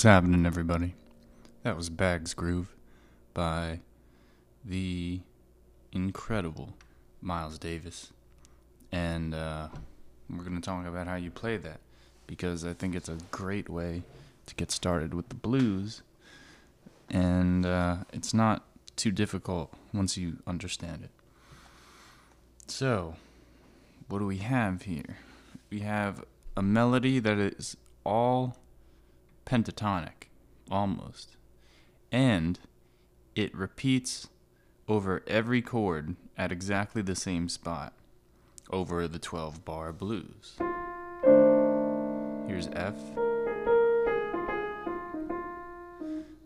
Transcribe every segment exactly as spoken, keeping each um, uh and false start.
What's happening, everybody? That was Bags Groove by the incredible Miles Davis. And uh, we're going to talk about how you play that, because I think it's a great way to get started with the blues. And uh, it's not too difficult once you understand it. So, what do we have here? We have a melody that is all pentatonic, almost. And it repeats over every chord at exactly the same spot over the twelve bar blues. Here's F.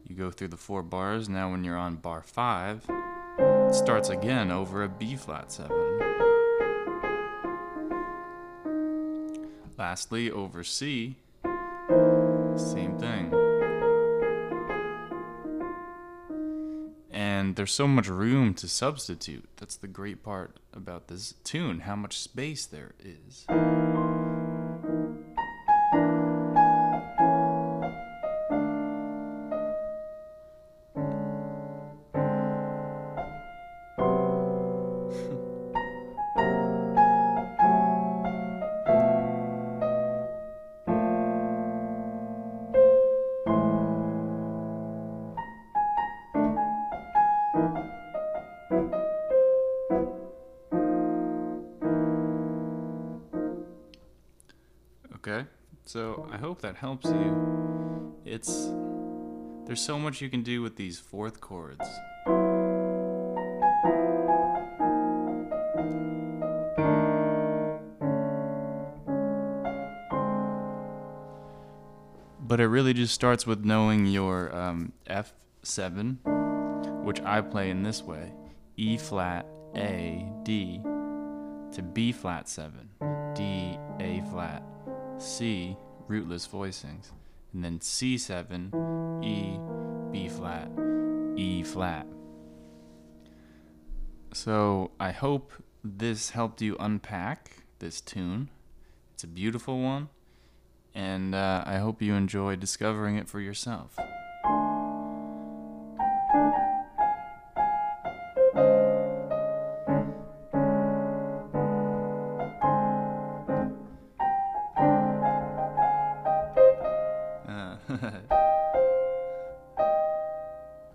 You go through the four bars. Now when you're on bar five, it starts again over a B flat seven. Lastly, over C, same thing. And there's so much room to substitute. That's the great part about this tune, how much space there is. Okay, so I hope that helps you. It's there's so much you can do with these fourth chords. But it really just starts with knowing your um, F seven, which I play in this way, E flat, A, D, to B flat seven, D, A flat, C, rootless voicings, and then C seven, E, B flat, E flat. So I hope this helped you unpack this tune. It's a beautiful one, and uh, I hope you enjoy discovering it for yourself.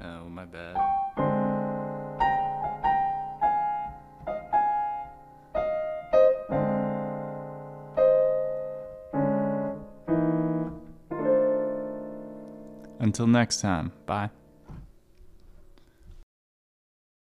Oh, my bad. Until next time, bye.